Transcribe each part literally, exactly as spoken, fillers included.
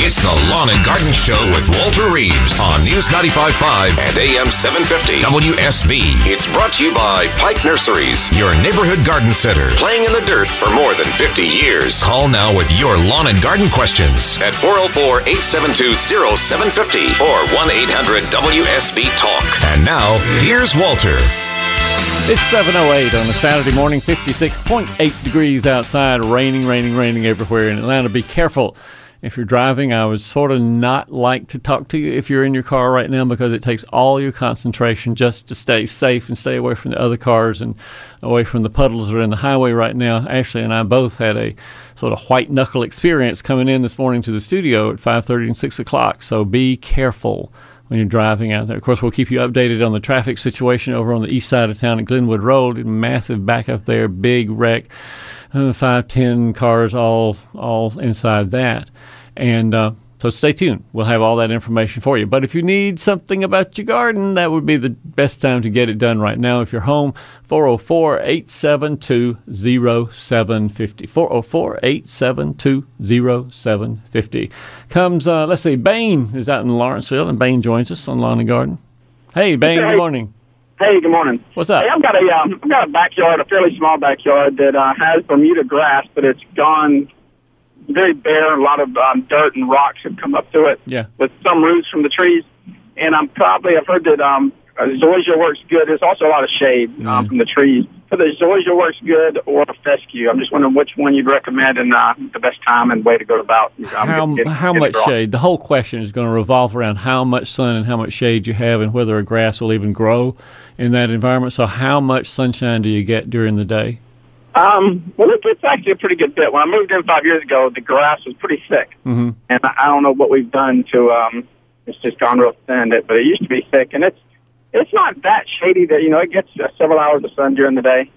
It's the Lawn and Garden Show with Walter Reeves on News ninety-five point five and A M seven fifty W S B. It's brought to you by Pike Nurseries, your neighborhood garden center, playing in the dirt for more than fifty years. Call now with your lawn and garden questions at four oh four, eight seven two, oh seven five oh or one eight hundred W S B talk. And now, here's Walter. It's seven oh eight on a Saturday morning, fifty-six point eight degrees outside, raining, raining, raining everywhere in Atlanta. Be careful. If you're driving, I would sort of not like to talk to you if you're in your car right now, because it takes all your concentration just to stay safe and stay away from the other cars and away from the puddles that are in the highway right now. Ashley and I both had a sort of white knuckle experience coming in this morning to the studio at five thirty and six o'clock, so be careful when you're driving out there. Of course, we'll keep you updated on the traffic situation over on the east side of town at Glenwood Road. Massive backup there, big wreck, uh, five, ten cars all all inside that. And uh, so stay tuned. We'll have all that information for you. But if you need something about your garden, that would be the best time to get it done right now. If you're home, four oh four, eight seven two, oh seven five oh. four oh four, eight seven two, oh seven five oh. Comes, uh, let's see, Bain is out in Lawrenceville, and Bain joins us on Lawn and Garden. Hey, Bain, hey. Good morning. Hey, good morning. What's up? Hey, I've got a, um, I've got a backyard, a fairly small backyard that uh, has Bermuda grass, but it's gone very bare. A lot of um, dirt and rocks have come up through it, yeah, with some roots from the trees. And I'm probably, I've heard that um, zoysia works good. There's also a lot of shade um, mm. from the trees. So the zoysia works good or fescue. I'm just wondering which one you'd recommend and uh, the best time and way to go about. Um, how get, how get much shade? The whole question is going to revolve around how much sun and how much shade you have and whether a grass will even grow in that environment. So how much sunshine do you get during the day? Um, well, it's actually a pretty good bit. When I moved in five years ago, the grass was pretty thick, mm-hmm. and I don't know what we've done to um, it's just gone real thin. But it used to be thick, and it's it's not that shady that you know it gets uh, several hours of sun during the day.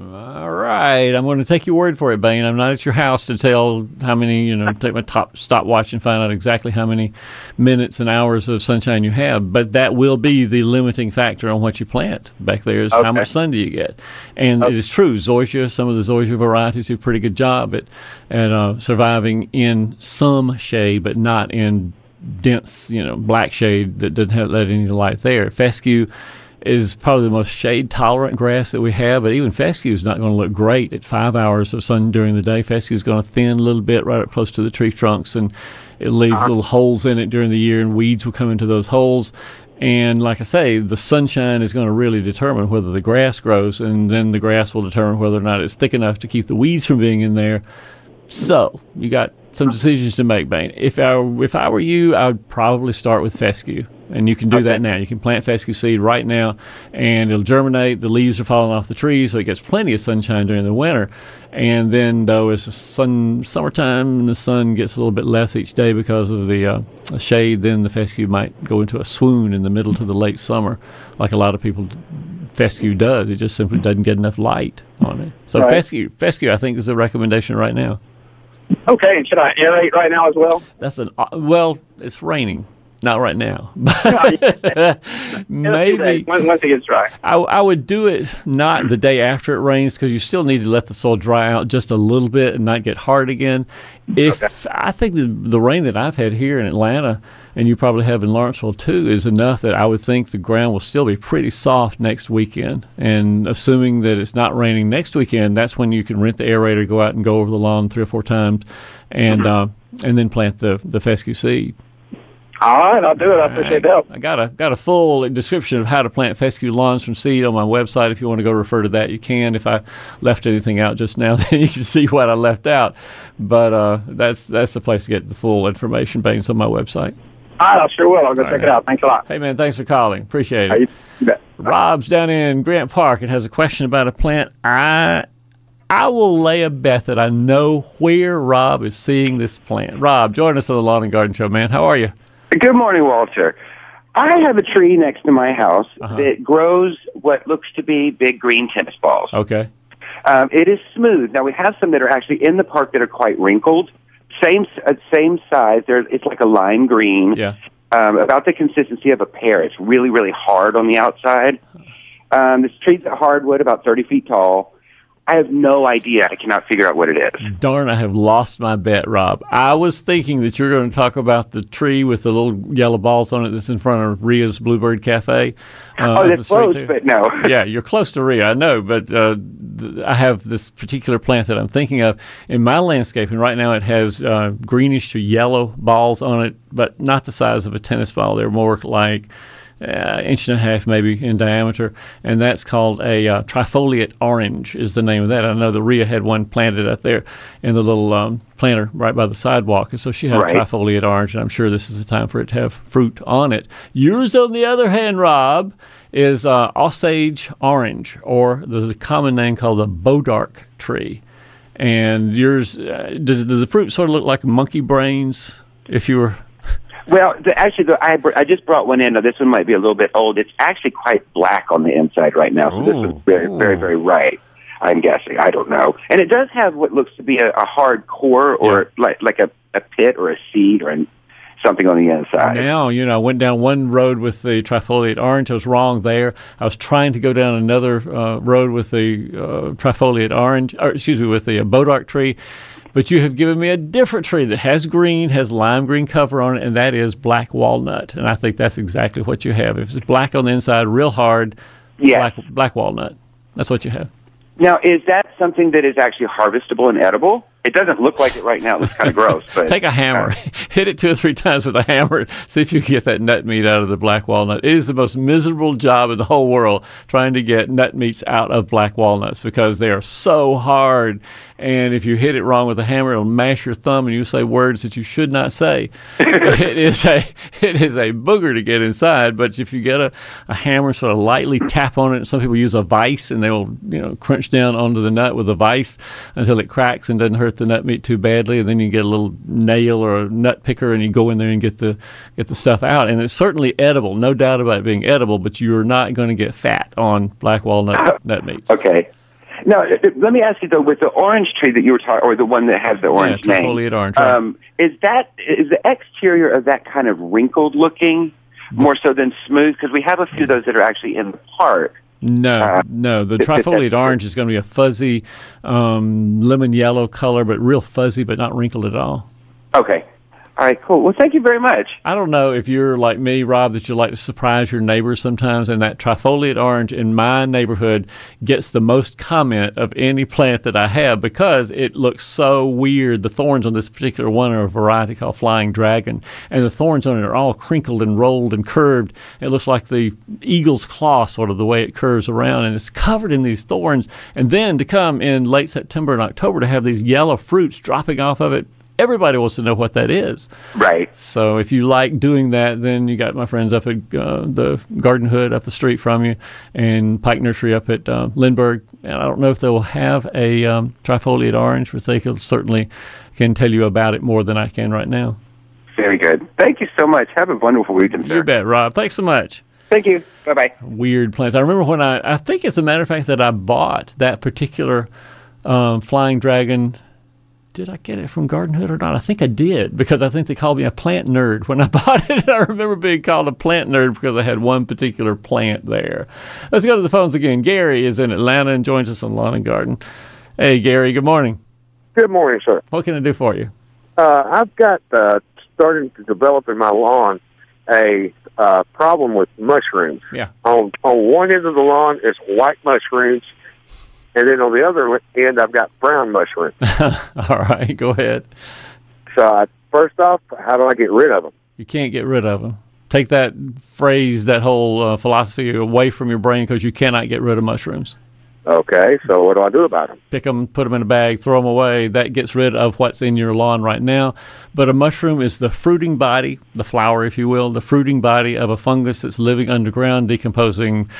All right, I'm going to take your word for it, Bain. I'm not at your house to tell how many, you know, take my top stopwatch and find out exactly how many minutes and hours of sunshine you have, but that will be the limiting factor on what you plant back there is okay. How much sun do you get? And okay. It is true, zoysia, some of the zoysia varieties do a pretty good job at, at uh, surviving in some shade, but not in dense, you know, black shade that doesn't have, let any light there. Fescue is probably the most shade-tolerant grass that we have, but even fescue is not going to look great at five hours of sun during the day. Fescue is going to thin a little bit right up close to the tree trunks, and it leaves uh-huh. little holes in it during the year, and weeds will come into those holes. And like I say, the sunshine is going to really determine whether the grass grows, and then the grass will determine whether or not it's thick enough to keep the weeds from being in there. So you got some decisions to make, Bain. If I, if I were you, I would probably start with fescue. And you can do okay. that now. You can plant fescue seed right now, and it'll germinate. The leaves are falling off the trees, so it gets plenty of sunshine during the winter. And then, though, as the sun, summertime, the sun gets a little bit less each day because of the uh, shade, then the fescue might go into a swoon in the middle to the late summer, like a lot of people fescue does. It just simply doesn't get enough light on it. So right. fescue, fescue, I think, is the recommendation right now. Okay, and should I aerate right now as well? That's an well, it's raining. Not right now. Maybe once it gets dry. I, I would do it not the day after it rains, because you still need to let the soil dry out just a little bit and not get hard again. If okay. I think the, the rain that I've had here in Atlanta, and you probably have in Lawrenceville too, is enough that I would think the ground will still be pretty soft next weekend. And assuming that it's not raining next weekend, that's when you can rent the aerator, go out and go over the lawn three or four times, and mm-hmm. uh, and then plant the, the fescue seed. All right, I'll do it. I appreciate the help. I got a got a full description of how to plant fescue lawns from seed on my website. If you want to go refer to that, you can. If I left anything out just now, then you can see what I left out. But uh, that's that's the place to get the full information. Bain's on my website. All right, I sure will. I'll go check it out. Thanks a lot. Hey, man, thanks for calling. Appreciate it. You bet. Rob's down in Grant Park and has a question about a plant. I I will lay a bet that I know where Rob is seeing this plant. Rob, join us on the Lawn and Garden Show, man. How are you? Good morning, Walter. I have a tree next to my house uh-huh. that grows what looks to be big green tennis balls. Okay. Um, it is smooth. Now, we have some that are actually in the park that are quite wrinkled. Same uh, same size. There's, it's like a lime green, yeah. um, about the consistency of a pear. It's really, really hard on the outside. Um, this tree's a hardwood, about thirty feet tall. I have no idea. I cannot figure out what it is. Darn, I have lost my bet, Rob. I was thinking that you were going to talk about the tree with the little yellow balls on it that's in front of Rhea's Bluebird Cafe. Uh, oh, that's close, there. But no. Yeah, you're close to Rhea, I know, but uh, th- I have this particular plant that I'm thinking of in my landscape, and right now it has uh, greenish to yellow balls on it, but not the size of a tennis ball. They're more like... Uh, inch and a half maybe in diameter, and that's called a uh, trifoliate orange is the name of that. I know the Rhea had one planted out there in the little um, planter right by the sidewalk, and so she had right. a trifoliate orange, and I'm sure this is the time for it to have fruit on it. Yours, on the other hand, Rob, is uh, Osage orange, or the, the common name called the Bodark tree. And yours, uh, does, does the fruit sort of look like monkey brains if you were... Well, the, actually, the, I, I just brought one in. Now, this one might be a little bit old. It's actually quite black on the inside right now, so ooh, this is very, ooh. very, very ripe, I'm guessing. I don't know. And it does have what looks to be a, a hard core or yeah. like, like a, a pit or a seed or an, something on the inside. Now, you know, I went down one road with the trifoliate orange. I was wrong there. I was trying to go down another uh, road with the uh, trifoliate orange, or excuse me, with the uh, Bodark tree. But you have given me a different tree that has green, has lime green cover on it, and that is black walnut. And I think that's exactly what you have. If it's black on the inside, real hard, yes. black, black walnut. That's what you have. Now, is that something that is actually harvestable and edible? It doesn't look like it right now. It looks kind of gross. But take a hammer. Uh, hit it two or three times with a hammer. See if you can get that nut meat out of the black walnut. It is the most miserable job in the whole world trying to get nut meats out of black walnuts because they are so hard. And if you hit it wrong with a hammer, it'll mash your thumb and you say words that you should not say. It is a it is a booger to get inside. But if you get a, a hammer, sort of lightly tap on it. Some people use a vise and they will, you know, crunch down onto the nut with a vise until it cracks and doesn't hurt the nut meat too badly, and then you get a little nail or a nut picker and you go in there and get the get the stuff out. And it's certainly edible, no doubt about it being edible, but you're not going to get fat on black walnut uh, nut meats. Okay. Now, let me ask you, though, with the orange tree that you were talking, or the one that has the orange yeah, trifoliate orange, right? um, is that is the exterior of that kind of wrinkled looking more so than smooth? Because we have a few of those that are actually in the park. No, no. The trifoliate orange is going to be a fuzzy um, lemon yellow color, but real fuzzy, but not wrinkled at all. Okay. All right, cool. Well, thank you very much. I don't know if you're like me, Rob, that you like to surprise your neighbors sometimes, and that trifoliate orange in my neighborhood gets the most comment of any plant that I have because it looks so weird. The thorns on this particular one are a variety called Flying Dragon, and the thorns on it are all crinkled and rolled and curved. It looks like the eagle's claw, sort of the way it curves around, and it's covered in these thorns. And then to come in late September and October to have these yellow fruits dropping off of it, everybody wants to know what that is. Right. So if you like doing that, then you got my friends up at uh, the Garden Hood up the street from you and Pike Nursery up at uh, Lindbergh. And I don't know if they will have a um, trifoliate orange, but they could certainly can tell you about it more than I can right now. Very good. Thank you so much. Have a wonderful weekend, sir. You bet, Rob. Thanks so much. Thank you. Bye-bye. Weird plants. I remember when I, I think it's a matter of fact that I bought that particular um, Flying Dragon. Did I get it from Garden Hood or not? I think I did, because I think they called me a plant nerd when I bought it. I remember being called a plant nerd because I had one particular plant there. Let's go to the phones again. Gary is in Atlanta and joins us on Lawn and Garden. Hey, Gary, good morning. Good morning, sir. What can I do for you? Uh, I've got uh, started to develop in my lawn a uh, problem with mushrooms. Yeah. On, on one end of the lawn is white mushrooms. And then on the other end, I've got brown mushrooms. All right, go ahead. So I, first off, how do I get rid of them? You can't get rid of them. Take that phrase, that whole uh, philosophy away from your brain because you cannot get rid of mushrooms. Okay, so what do I do about them? Pick them, put them in a bag, throw them away. That gets rid of what's in your lawn right now. But a mushroom is the fruiting body, the flower, if you will, the fruiting body of a fungus that's living underground, decomposing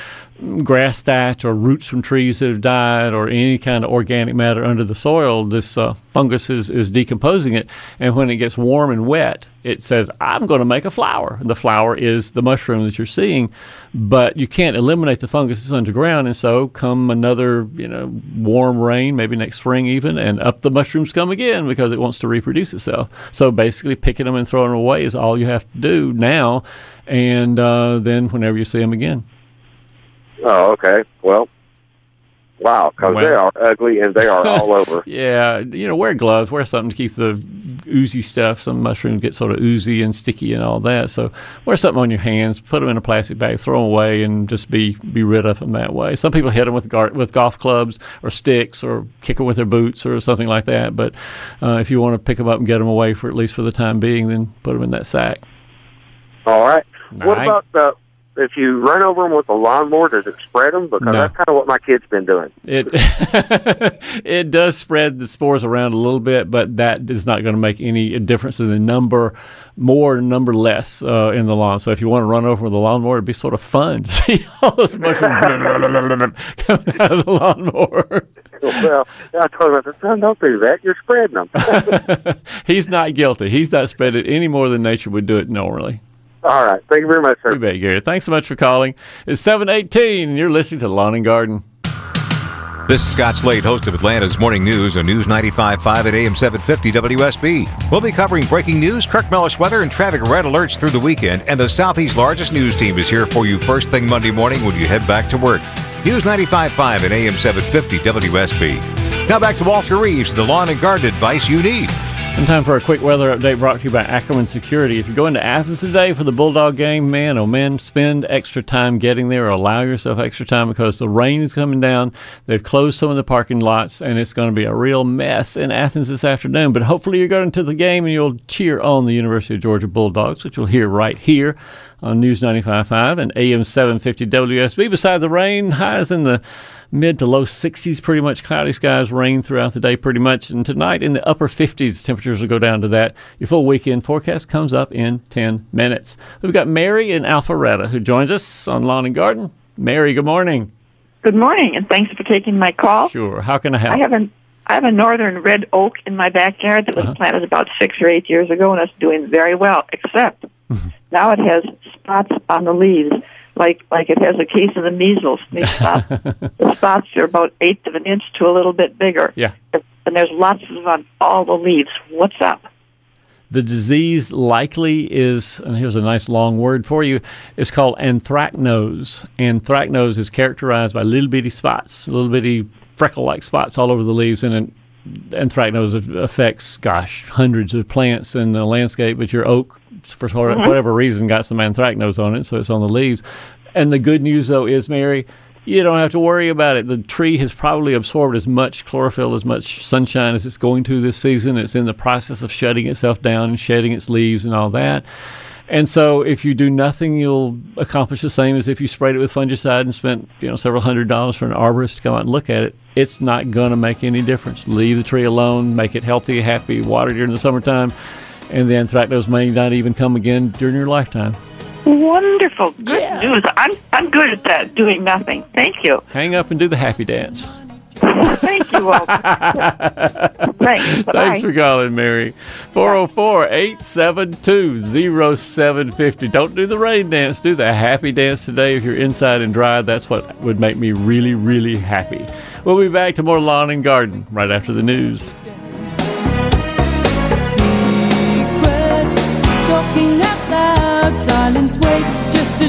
grass thatch or roots from trees that have died or any kind of organic matter under the soil. This uh, fungus is, is decomposing it, and when it gets warm and wet, it says, I'm going to make a flower. The flower is the mushroom that you're seeing, but you can't eliminate the fungus that's underground, and so come another, you know, warm rain, maybe next spring even, and up the mushrooms come again because it wants to reproduce itself. So basically picking them and throwing them away is all you have to do now, and uh, then whenever you see them again. Oh, okay. Well, Wow, because well, they are ugly and they are all over. Yeah, you know, wear gloves, wear something to keep the oozy stuff. Some mushrooms get sort of oozy and sticky and all that. So wear something on your hands, put them in a plastic bag, throw them away, and just be, be rid of them that way. Some people hit them with gar- with golf clubs or sticks or kick them with their boots or something like that. But uh, if you want to pick them up and get them away for at least for the time being, then put them in that sack. All right. All what right. about the... If you run over them with a lawnmower, does it spread them? Because no. that's kind of what my kid's been doing. It it does spread the spores around a little bit, but that is not going to make any difference in the number more and number less uh, in the lawn. So if you want to run over with a lawnmower, it'd be sort of fun to see all this mushrooms coming out of the lawnmower. Well, I told him, I said, don't do that. You're spreading them. He's not guilty. He's not spread it any more than nature would do it normally. All right. Thank you very much, sir. You bet, Gary. Thanks so much for calling. It's seven eighteen, and you're listening to Lawn and Garden. This is Scott Slade, host of Atlanta's Morning News on News ninety-five point five at A M seven fifty W S B. We'll be covering breaking news, Kirk Mellish weather, and traffic red alerts through the weekend. And the Southeast's largest news team is here for you first thing Monday morning when you head back to work. News ninety-five point five at A M seven fifty W S B. Now back to Walter Reeves, the lawn and garden advice you need. And time for a quick weather update brought to you by Ackerman Security. If you're going to Athens today for the Bulldog game, man, oh man, spend extra time getting there or allow yourself extra time because the rain is coming down. They've closed some of the parking lots, and it's going to be a real mess in Athens this afternoon. But hopefully you're going to the game and you'll cheer on the University of Georgia Bulldogs, which you'll hear right here on News ninety-five point five and A M seven fifty W S B. Beside the rain, highs in the mid to low sixties, pretty much cloudy skies, rain throughout the day pretty much. And tonight in the upper fifties, temperatures will go down to that. Your full weekend forecast comes up in ten minutes. We've got Mary in Alpharetta who joins us on Lawn and Garden. Mary, good morning. Good morning, and thanks for taking my call. Sure. How can I help? I have a, I have a northern red oak in my backyard that was uh-huh. planted about six or eight years ago, and it's doing very well, except now it has spots on the leaves. Like like it has a case of the measles. These spots, the spots are about eighth of an inch to a little bit bigger. Yeah. And there's lots of them on all the leaves. What's up? The disease likely is, and here's a nice long word for you, it's called anthracnose. Anthracnose is characterized by little bitty spots, little bitty freckle-like spots all over the leaves, and an anthracnose affects, gosh, hundreds of plants in the landscape, but your oak, for whatever reason, got some anthracnose on it, so it's on the leaves. And the good news, though, is, Mary, you don't have to worry about it. The tree has probably absorbed as much chlorophyll, as much sunshine as it's going to this season. It's in the process of shutting itself down and shedding its leaves and all that. And so if you do nothing, you'll accomplish the same as if you sprayed it with fungicide and spent, you know, several hundred dollars for an arborist to come out and look at it. It's not going to make any difference. Leave the tree alone, make it healthy, happy, water during the summertime, and the anthracnose may not even come again during your lifetime. Wonderful. Good yeah. news. I'm I'm good at that, doing nothing. Thank you. Hang up and do the happy dance. Thank you, Walter. Thanks. Bye-bye. Thanks for calling, Mary. four oh four, eight seven two, oh seven five oh. Don't do the rain dance. Do the happy dance today if you're inside and dry. That's what would make me really, really happy. We'll be back to more Lawn and Garden right after the news. Silence wakes, just a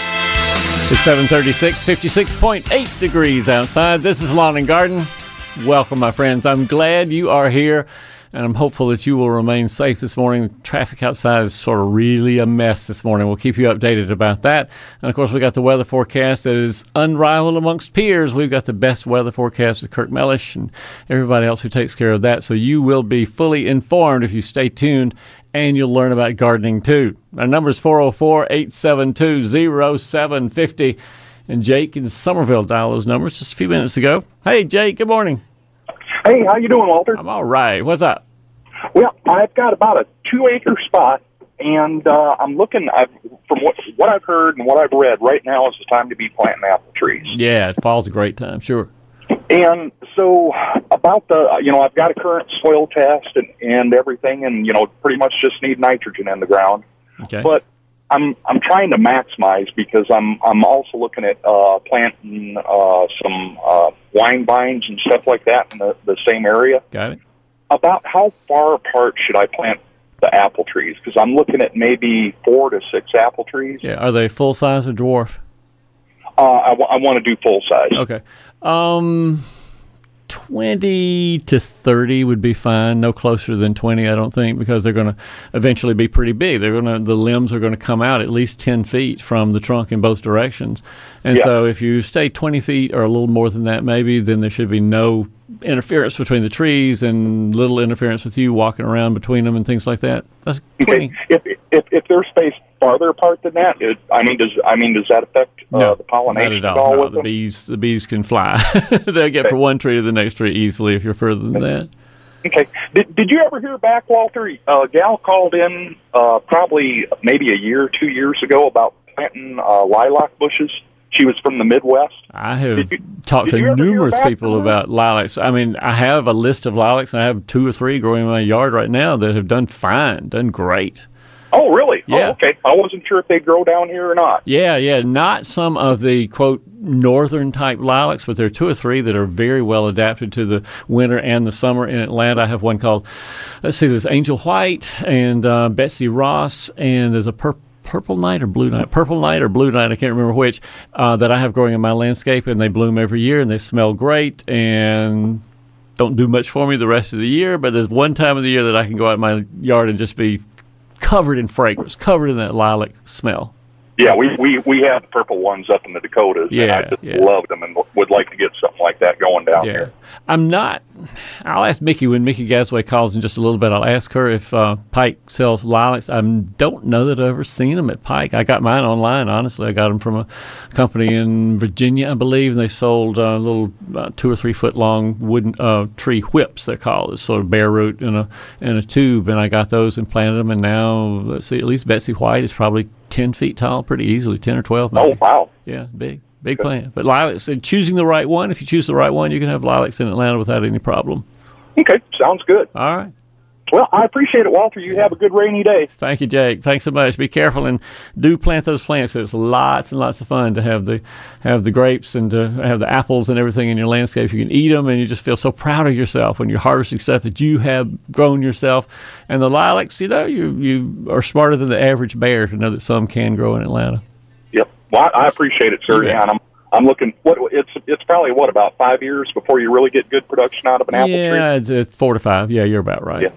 It's seven thirty-six, fifty-six point eight degrees outside. This is Lawn and Garden. Welcome, my friends. I'm glad you are here, and I'm hopeful that you will remain safe this morning. Traffic outside is sort of really a mess this morning. We'll keep you updated about that. And, of course, we got the weather forecast that is unrivaled amongst peers. We've got the best weather forecast with Kirk Mellish and everybody else who takes care of that. So you will be fully informed if you stay tuned, and you'll learn about gardening, too. Our number is four oh four, eight seven two, oh seven five oh. And Jake in Somerville dialed those numbers just a few minutes ago. Hey, Jake, good morning. Hey, how you doing, Walter? I'm all right. What's up? Well, I've got about a two-acre spot, and uh, I'm looking, I've, from what, what I've heard and what I've read, right now is the time to be planting apple trees. Yeah, fall's a great time, sure. And so about the, you know, I've got a current soil test and, and everything, and, you know, pretty much just need nitrogen in the ground. Okay. But I'm I'm trying to maximize because I'm I'm also looking at uh, planting uh, some uh, wine vines and stuff like that in the, the same area. Got it. About how far apart should I plant the apple trees? Because I'm looking at maybe four to six apple trees. Yeah. Are they full size or dwarf? Uh, I, w- I want to do full size. Okay. Um, twenty to thirty would be fine. No closer than twenty, I don't think, because they're going to eventually be pretty big. They're going to, the limbs are going to come out at least ten feet from the trunk in both directions. And yeah. So if you stay twenty feet or a little more than that, maybe, then there should be no interference between the trees and little interference with you walking around between them and things like that. That's okay. If, if if they're spaced farther apart than that, it, I mean, does I mean does that affect uh, no, the pollination at all? No, with the them? bees, the bees can fly. They'll get okay. from one tree to the next tree easily if you're further than that. Okay. Did Did you ever hear back, Walter? A gal called in uh, probably maybe a year, two years ago about planting uh, lilac bushes. She was from the Midwest. I have you, talked to numerous people about lilacs. I mean, I have a list of lilacs, and I have two or three growing in my yard right now that have done fine, done great. Oh, really? Yeah. Oh, okay. I wasn't sure if they grow down here or not. Yeah, yeah. Not some of the, quote, northern-type lilacs, but there are two or three that are very well adapted to the winter and the summer in Atlanta. I have one called, let's see, there's Angel White and uh, Betsy Ross, and there's a purple. Purple night or blue night? Purple night or blue night? I can't remember which. Uh, that I have growing in my landscape, and they bloom every year, and they smell great, and don't do much for me the rest of the year. But there's one time of the year that I can go out in my yard and just be covered in fragrance, covered in that lilac smell. Yeah, we we, we have purple ones up in the Dakotas, yeah, and I just yeah. love them and would like to get something like that going down yeah. here. I'm not – I'll ask Mickey when Mickey Gasway calls in just a little bit. I'll ask her if uh, Pike sells lilacs. I don't know that I've ever seen them at Pike. I got mine online, honestly. I got them from a company in Virginia, I believe, and they sold uh, little uh, two- or three-foot-long wooden uh, tree whips, they're called. It's sort of bare root in a, in a tube, and I got those and planted them, and now, let's see, at least Betsy White is probably – ten feet tall, pretty easily, ten or twelve. Maybe. Oh, wow. Yeah, big, big Good. plant. But lilacs, and choosing the right one, if you choose the right one, you can have lilacs in Atlanta without any problem. Okay, sounds good. All right. Well, I appreciate it, Walter. You have a good rainy day. Thank you, Jake. Thanks so much. Be careful and do plant those plants. It's lots and lots of fun to have the have the grapes and to have the apples and everything in your landscape. You can eat them, and you just feel so proud of yourself when you're harvesting stuff that you have grown yourself. And the lilacs, you know, you, you are smarter than the average bear to know that some can grow in Atlanta. Yep. Well, I appreciate it, sir. Yeah. And I'm I'm looking. What it's it's probably what about five years before you really get good production out of an apple tree? Yeah, it's, it's four to five. Yeah, you're about right. Yeah.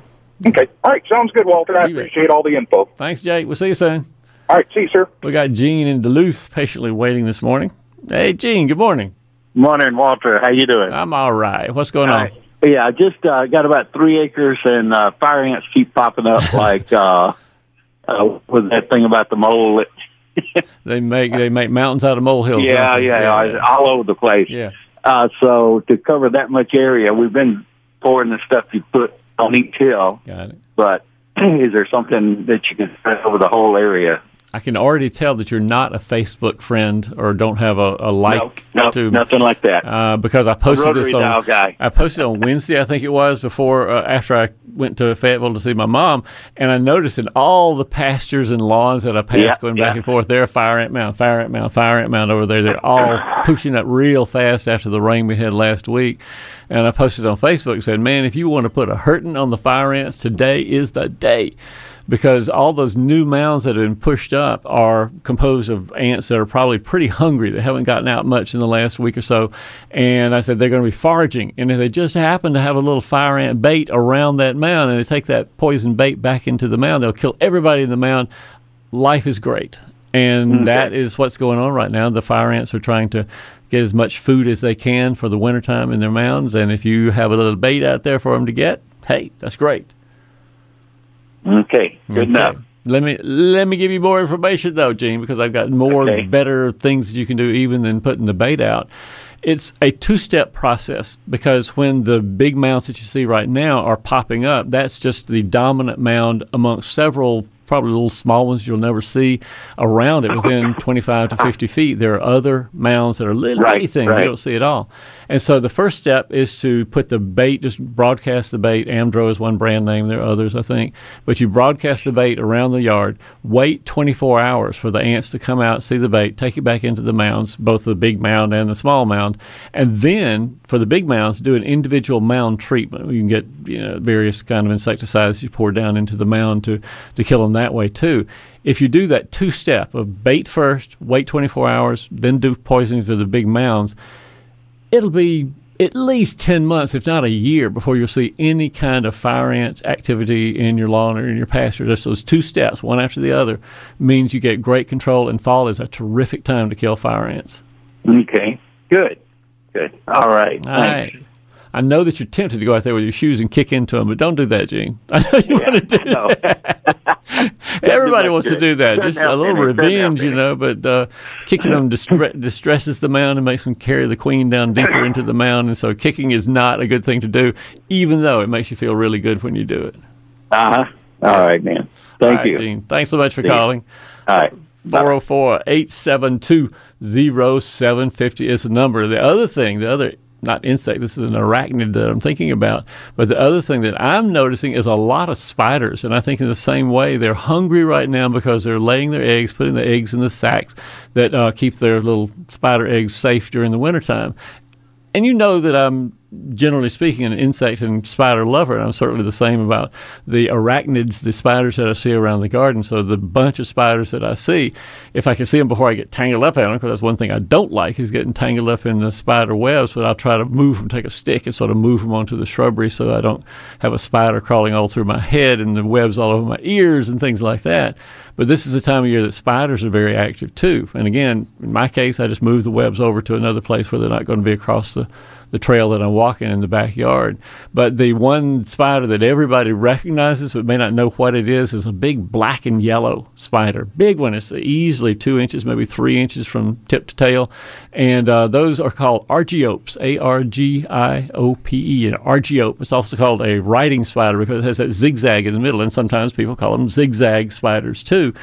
Okay. All right. Sounds good, Walter. I appreciate all the info. Thanks, Jake. We'll see you soon. All right. See you, sir. We got Gene in Duluth patiently waiting this morning. Hey, Gene. Good morning. Morning, Walter. How you doing? I'm all right. What's going all on? Right. Yeah, I just uh, got about three acres, and uh, fire ants keep popping up like uh, uh, with that thing about the mole. they make they make mountains out of molehills. Yeah, yeah, yeah, yeah, all over the place. Yeah. Uh, so to cover that much area, we've been pouring the stuff you put on each hill. Got it. But is there something that you can spread over the whole area? I can already tell that you're not a Facebook friend or don't have a, a like. No, no to, nothing like that. Uh, because I posted this on guy. I posted on Wednesday, I think it was, before uh, after I went to Fayetteville to see my mom, and I noticed in all the pastures and lawns that I passed yeah, going yeah. back and forth, there, fire ant mound, fire ant mound, fire ant mound over there. They're all pushing up real fast after the rain we had last week. And I posted on Facebook and said, man, if you want to put a hurting on the fire ants, today is the day. Because all those new mounds that have been pushed up are composed of ants that are probably pretty hungry. They haven't gotten out much in the last week or so. And I said, they're going to be foraging. And if they just happen to have a little fire ant bait around that mound and they take that poison bait back into the mound, they'll kill everybody in the mound. Life is great. And mm-hmm. that is what's going on right now. The fire ants are trying to get as much food as they can for the wintertime in their mounds. And if you have a little bait out there for them to get, hey, that's great. Okay, good okay. enough. Let me let me give you more information, though, Gene, because I've got more okay. better things that you can do even than putting the bait out. It's a two-step process because when the big mounds that you see right now are popping up, that's just the dominant mound amongst several probably little small ones you'll never see around it within twenty-five to fifty feet. There are other mounds that are little right, bitty things right. you don't see at all. And so the first step is to put the bait, just broadcast the bait. Amdro is one brand name. There are others, I think. But you broadcast the bait around the yard. Wait twenty-four hours for the ants to come out, see the bait, take it back into the mounds, both the big mound and the small mound. And then for the big mounds, do an individual mound treatment. You can get you know various kind of insecticides you pour down into the mound to, to kill them that way too. If you do that two-step of bait first, wait twenty-four hours, then do poisoning to the big mounds, it'll be at least ten months, if not a year, before you'll see any kind of fire ant activity in your lawn or in your pasture. Just those two steps, one after the other, means you get great control, and fall is a terrific time to kill fire ants. Okay, good, good. All right. All right. Thanks. I know that you're tempted to go out there with your shoes and kick into them, but don't do that, Gene. I know you yeah, want to do no. that. Everybody wants good. to do that. Turn Just a little revenge, you know, but uh, kicking them distre- distresses the mound and makes them carry the queen down deeper into the mound. And so kicking is not a good thing to do, even though it makes you feel really good when you do it. Uh-huh. All right, man. Thank right, you. Gene. Thanks so much for See calling. You. All right. four oh four, eight seven two, oh seven five oh is the number. The other thing, the other not insect, this is an arachnid that I'm thinking about, but the other thing that I'm noticing is a lot of spiders, and I think in the same way they're hungry right now because they're laying their eggs, putting the eggs in the sacks that uh, keep their little spider eggs safe during the wintertime. And you know that I'm, generally speaking, an insect and spider lover, and I'm certainly the same about the arachnids, the spiders that I see around the garden. So the bunch of spiders that I see, if I can see them before I get tangled up in them, because that's one thing I don't like is getting tangled up in the spider webs, but I'll try to move them, take a stick and sort of move them onto the shrubbery so I don't have a spider crawling all through my head and the webs all over my ears and things like that. But this is the time of year that spiders are very active too. And again, in my case, I just move the webs over to another place where they're not going to be across the the trail that I'm walking in the backyard. But the one spider that everybody recognizes but may not know what it is is a big black and yellow spider. Big one. It's easily two inches, maybe three inches from tip to tail. And uh, those are called argiopes, A R G I O P E. An argiope is also called a riding spider because it has that zigzag in the middle. And sometimes people call them zigzag spiders too.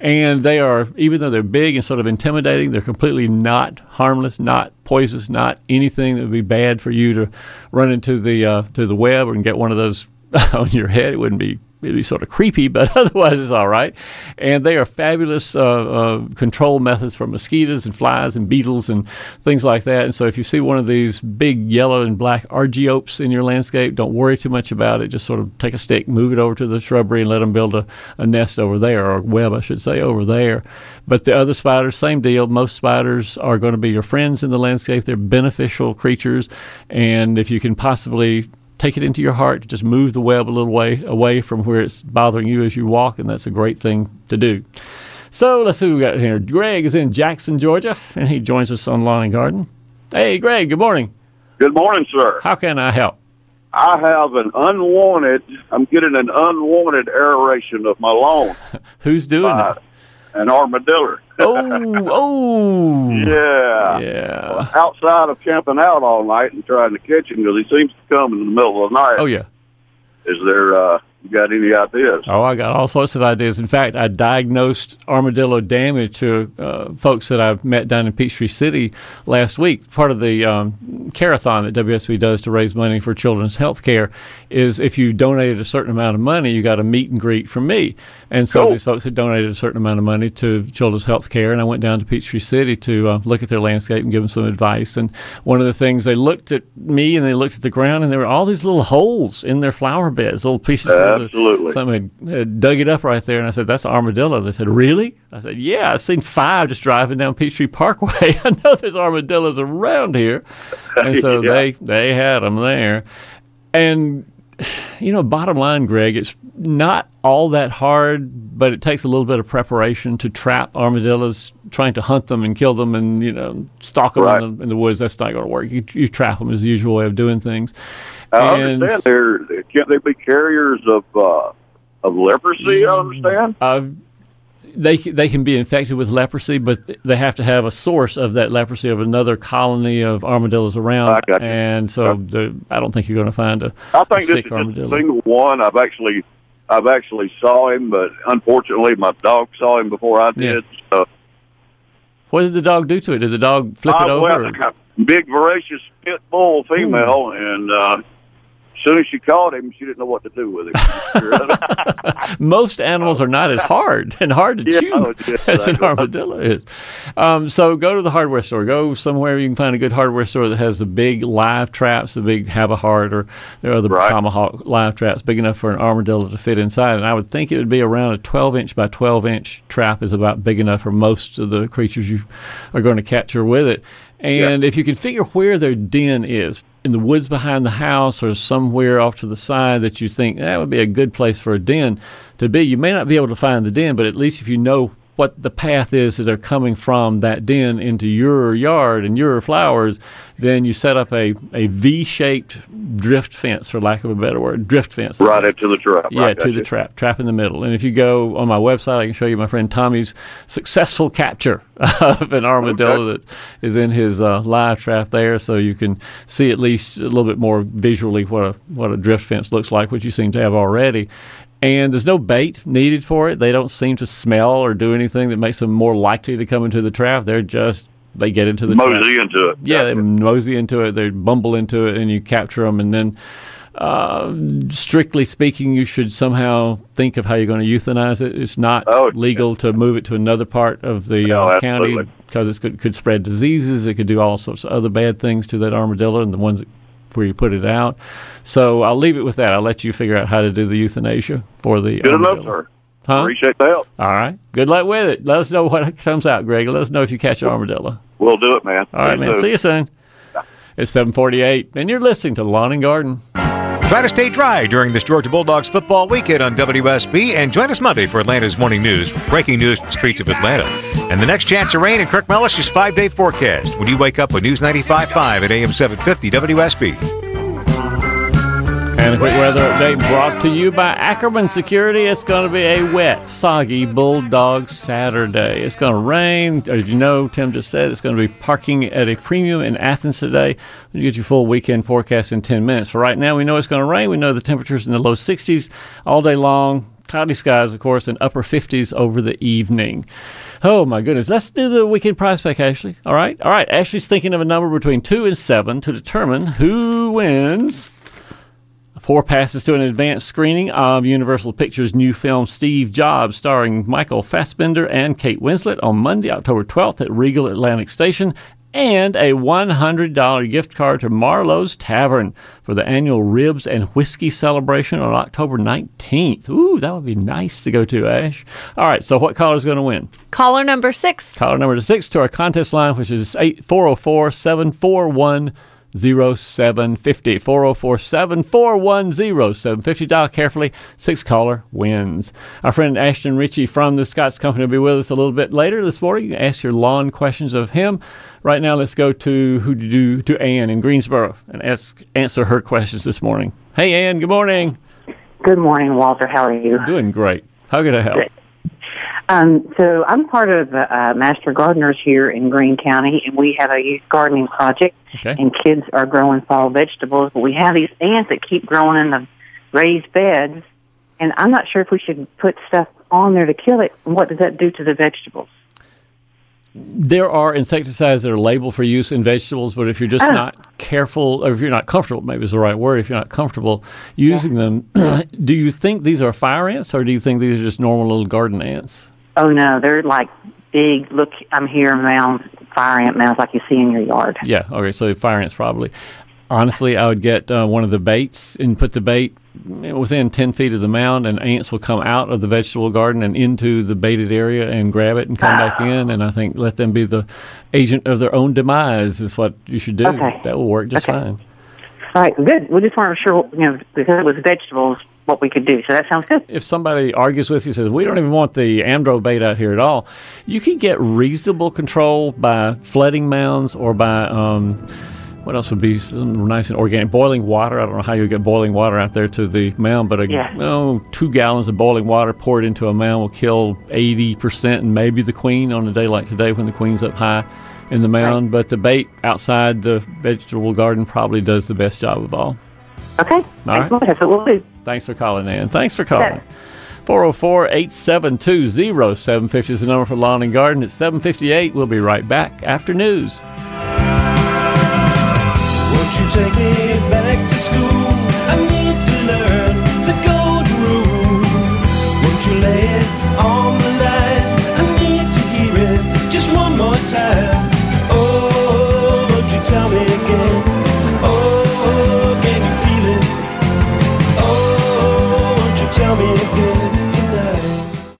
And they are, even though they're big and sort of intimidating, they're completely not harmless, not poisonous, not anything that would be bad for you to run into the uh, to the web and get one of those on your head. It wouldn't be it'd be sort of creepy, but otherwise it's all right. And they are fabulous uh, uh, control methods for mosquitoes and flies and beetles and things like that. And so if you see one of these big yellow and black argiopes in your landscape, don't worry too much about it. Just sort of take a stick, move it over to the shrubbery and let them build a, a nest over there, or web, I should say, over there. But the other spiders, same deal. Most spiders are going to be your friends in the landscape. They're beneficial creatures. And if you can possibly take it into your heart to just move the web a little way away from where it's bothering you as you walk, and that's a great thing to do. So let's see who we got here. Greg is in Jackson, Georgia, and he joins us on Lawn and Garden. Hey, Greg, good morning. Good morning, sir. How can I help? I have an unwanted, I'm getting an unwanted aeration of my lawn. Who's doing that? An armadillo. Oh, oh. Yeah. Yeah. Outside of camping out all night and trying to catch him, because he seems to come in the middle of the night. Oh, yeah. Is there, uh, you got any ideas? Oh, I got all sorts of ideas. In fact, I diagnosed armadillo damage to uh, folks that I've met down in Peachtree City last week. Part of the um, carathon that W S B does to raise money for children's health care is if you donated a certain amount of money, you got a meet and greet from me. And so cool. These folks had donated a certain amount of money to children's health care, and I went down to Peachtree City to uh, look at their landscape and give them some advice. And one of the things, they looked at me and they looked at the ground, and there were all these little holes in their flower beds, little pieces uh, of absolutely. Someone had, had dug it up right there, and I said, that's an armadillo. They said, really? I said, yeah, I've seen five just driving down Peachtree Parkway. I know there's armadillos around here. And so yeah. they, they had them there. And you know, bottom line, Greg, it's not all that hard, but it takes a little bit of preparation to trap armadillos. Trying to hunt them and kill them and, you know, stalk them right. in, the, in the woods, that's not going to work. You, you trap them is the usual way of doing things. I and understand. They're, can't they be carriers of uh, of leprosy, I understand? Uh, They they can be infected with leprosy, but they have to have a source of that leprosy of another colony of armadillos around, and so the, I don't think you're going to find a, I think a sick this is armadillo. Just a single one. I've actually I've actually saw him, but unfortunately my dog saw him before I did. Yeah. So. What did the dog do to it? Did the dog flip uh, it over? Well, big, voracious pit bull female, Ooh. and uh, as soon as she caught him, she didn't know what to do with him. Most animals are not as hard and hard to yeah, chew yeah, as an armadillo is. Um, so go to the hardware store. Go somewhere you can find a good hardware store that has the big live traps, the big have a heart, or there are the right. tomahawk live traps big enough for an armadillo to fit inside. And I would think it would be around a twelve inch by twelve inch trap is about big enough for most of the creatures you are going to capture with it. And yeah. if you can figure where their den is, in the woods behind the house or somewhere off to the side that you think that would be a good place for a den to be, you may not be able to find the den, but at least if you know what the path is that they're coming from that den into your yard and your flowers, then you set up a, a V-shaped drift fence, for lack of a better word, drift fence. Right into the trap. Yeah, right, to the you. trap, trap in the middle. And if you go on my website, I can show you my friend Tommy's successful capture of an armadillo okay. that is in his uh, live trap there, so you can see at least a little bit more visually what a, what a drift fence looks like, which you seem to have already. And there's no bait needed for it. They don't seem to smell or do anything that makes them more likely to come into the trap. They're just, they get into the mosey trap. Mosey into it. Yeah, they mosey into it. They bumble into it, and you capture them. And then, uh, strictly speaking, you should somehow think of how you're going to euthanize it. It's not oh, legal yeah. to move it to another part of the no, uh, county because it could, could spread diseases. It could do all sorts of other bad things to that armadillo and the ones that where you put it out. So I'll leave it with that. I'll let you figure out how to do the euthanasia for the Good armadillo. Enough, sir. Huh? Appreciate the help. All right. Good luck with it. Let us know what comes out, Greg. Let us know if you catch an armadillo. We'll do it, man. All right, Thanks man. Soon. See you soon. Bye. It's seven forty-eight, and you're listening to Lawn and Garden. Try to stay dry during this Georgia Bulldogs football weekend on W S B, and join us Monday for Atlanta's Morning News, breaking news from the streets of Atlanta. And the next chance of rain in Kirk Mellish's five-day forecast when you wake up with News ninety-five point five at A M seven fifty W S B. And a quick weather update brought to you by Ackerman Security. It's going to be a wet, soggy Bulldog Saturday. It's going to rain. As you know, Tim just said, it's going to be parking at a premium in Athens today. You get your full weekend forecast in ten minutes. For right now, we know it's going to rain. We know the temperature's in the low sixties all day long. Cloudy skies, of course, and upper fifties over the evening. Oh, my goodness. Let's do the weekend prize pack, Ashley. All right? All right. Ashley's thinking of a number between two and seven to determine who wins four passes to an advanced screening of Universal Pictures' new film Steve Jobs, starring Michael Fassbender and Kate Winslet, on Monday, October twelfth at Regal Atlantic Station, and a one hundred dollars gift card to Marlowe's Tavern for the annual Ribs and Whiskey Celebration on October nineteenth. Ooh, that would be nice to go to, Ash. All right, so what caller is going to win? Caller number six. Caller number six to our contest line, which is four oh four, seven four one, seven four one. oh seven five oh, four oh four, seven four one, oh seven five oh. Dial carefully. Six caller wins. Our friend Ashton Ritchie from the Scotts Company will be with us a little bit later this morning. You can ask your lawn questions of him. Right now, let's go to who to do to Ann in Greensboro and ask answer her questions this morning. Hey, Ann. Good morning. Good morning, Walter. How are you? Doing great. How can I help? Good. Um, so I'm part of uh, Master Gardeners here in Greene County, and we have a youth gardening project, okay. and kids are growing fall vegetables. But we have these ants that keep growing in the raised beds, and I'm not sure if we should put stuff on there to kill it. What does that do to the vegetables? There are insecticides that are labeled for use in vegetables, but if you're just oh. not careful, or if you're not comfortable, maybe is the right word, if you're not comfortable using yeah. them, do you think these are fire ants, or do you think these are just normal little garden ants? Oh, no, they're like big, look, I'm here, mounds, fire ant mounds like you see in your yard. Yeah, okay, so fire ants probably. Honestly, I would get uh, one of the baits and put the bait within ten feet of the mound, and ants will come out of the vegetable garden and into the baited area and grab it and come oh. back in, and I think let them be the agent of their own demise is what you should do. Okay. That will work just okay. fine. All right, good. We just weren't sure, you know, because it was vegetables, what we could do. So that sounds good. If somebody argues with you, says, we don't even want the Amdro bait out here at all, you can get reasonable control by flooding mounds or by, um, what else would be some nice and organic? Boiling water. I don't know how you get boiling water out there to the mound, but a, yeah. oh, two gallons of boiling water poured into a mound will kill eighty percent and maybe the queen on a day like today when the queen's up high in the mound. Right. But the bait outside the vegetable garden probably does the best job of all. Okay. All right. That's what we'll do. Thanks for calling in. Thanks for calling. four oh four, eight seven two, oh seven five oh is the number for Lawn and Garden. At seven fifty-eight. We'll be right back after news. Won't you take me back to school? I need to learn the golden rule. Won't you lay it on the line? I need to hear it just one more time. Oh, won't you tell me again? Oh, can you feel it? Oh, won't you tell me again?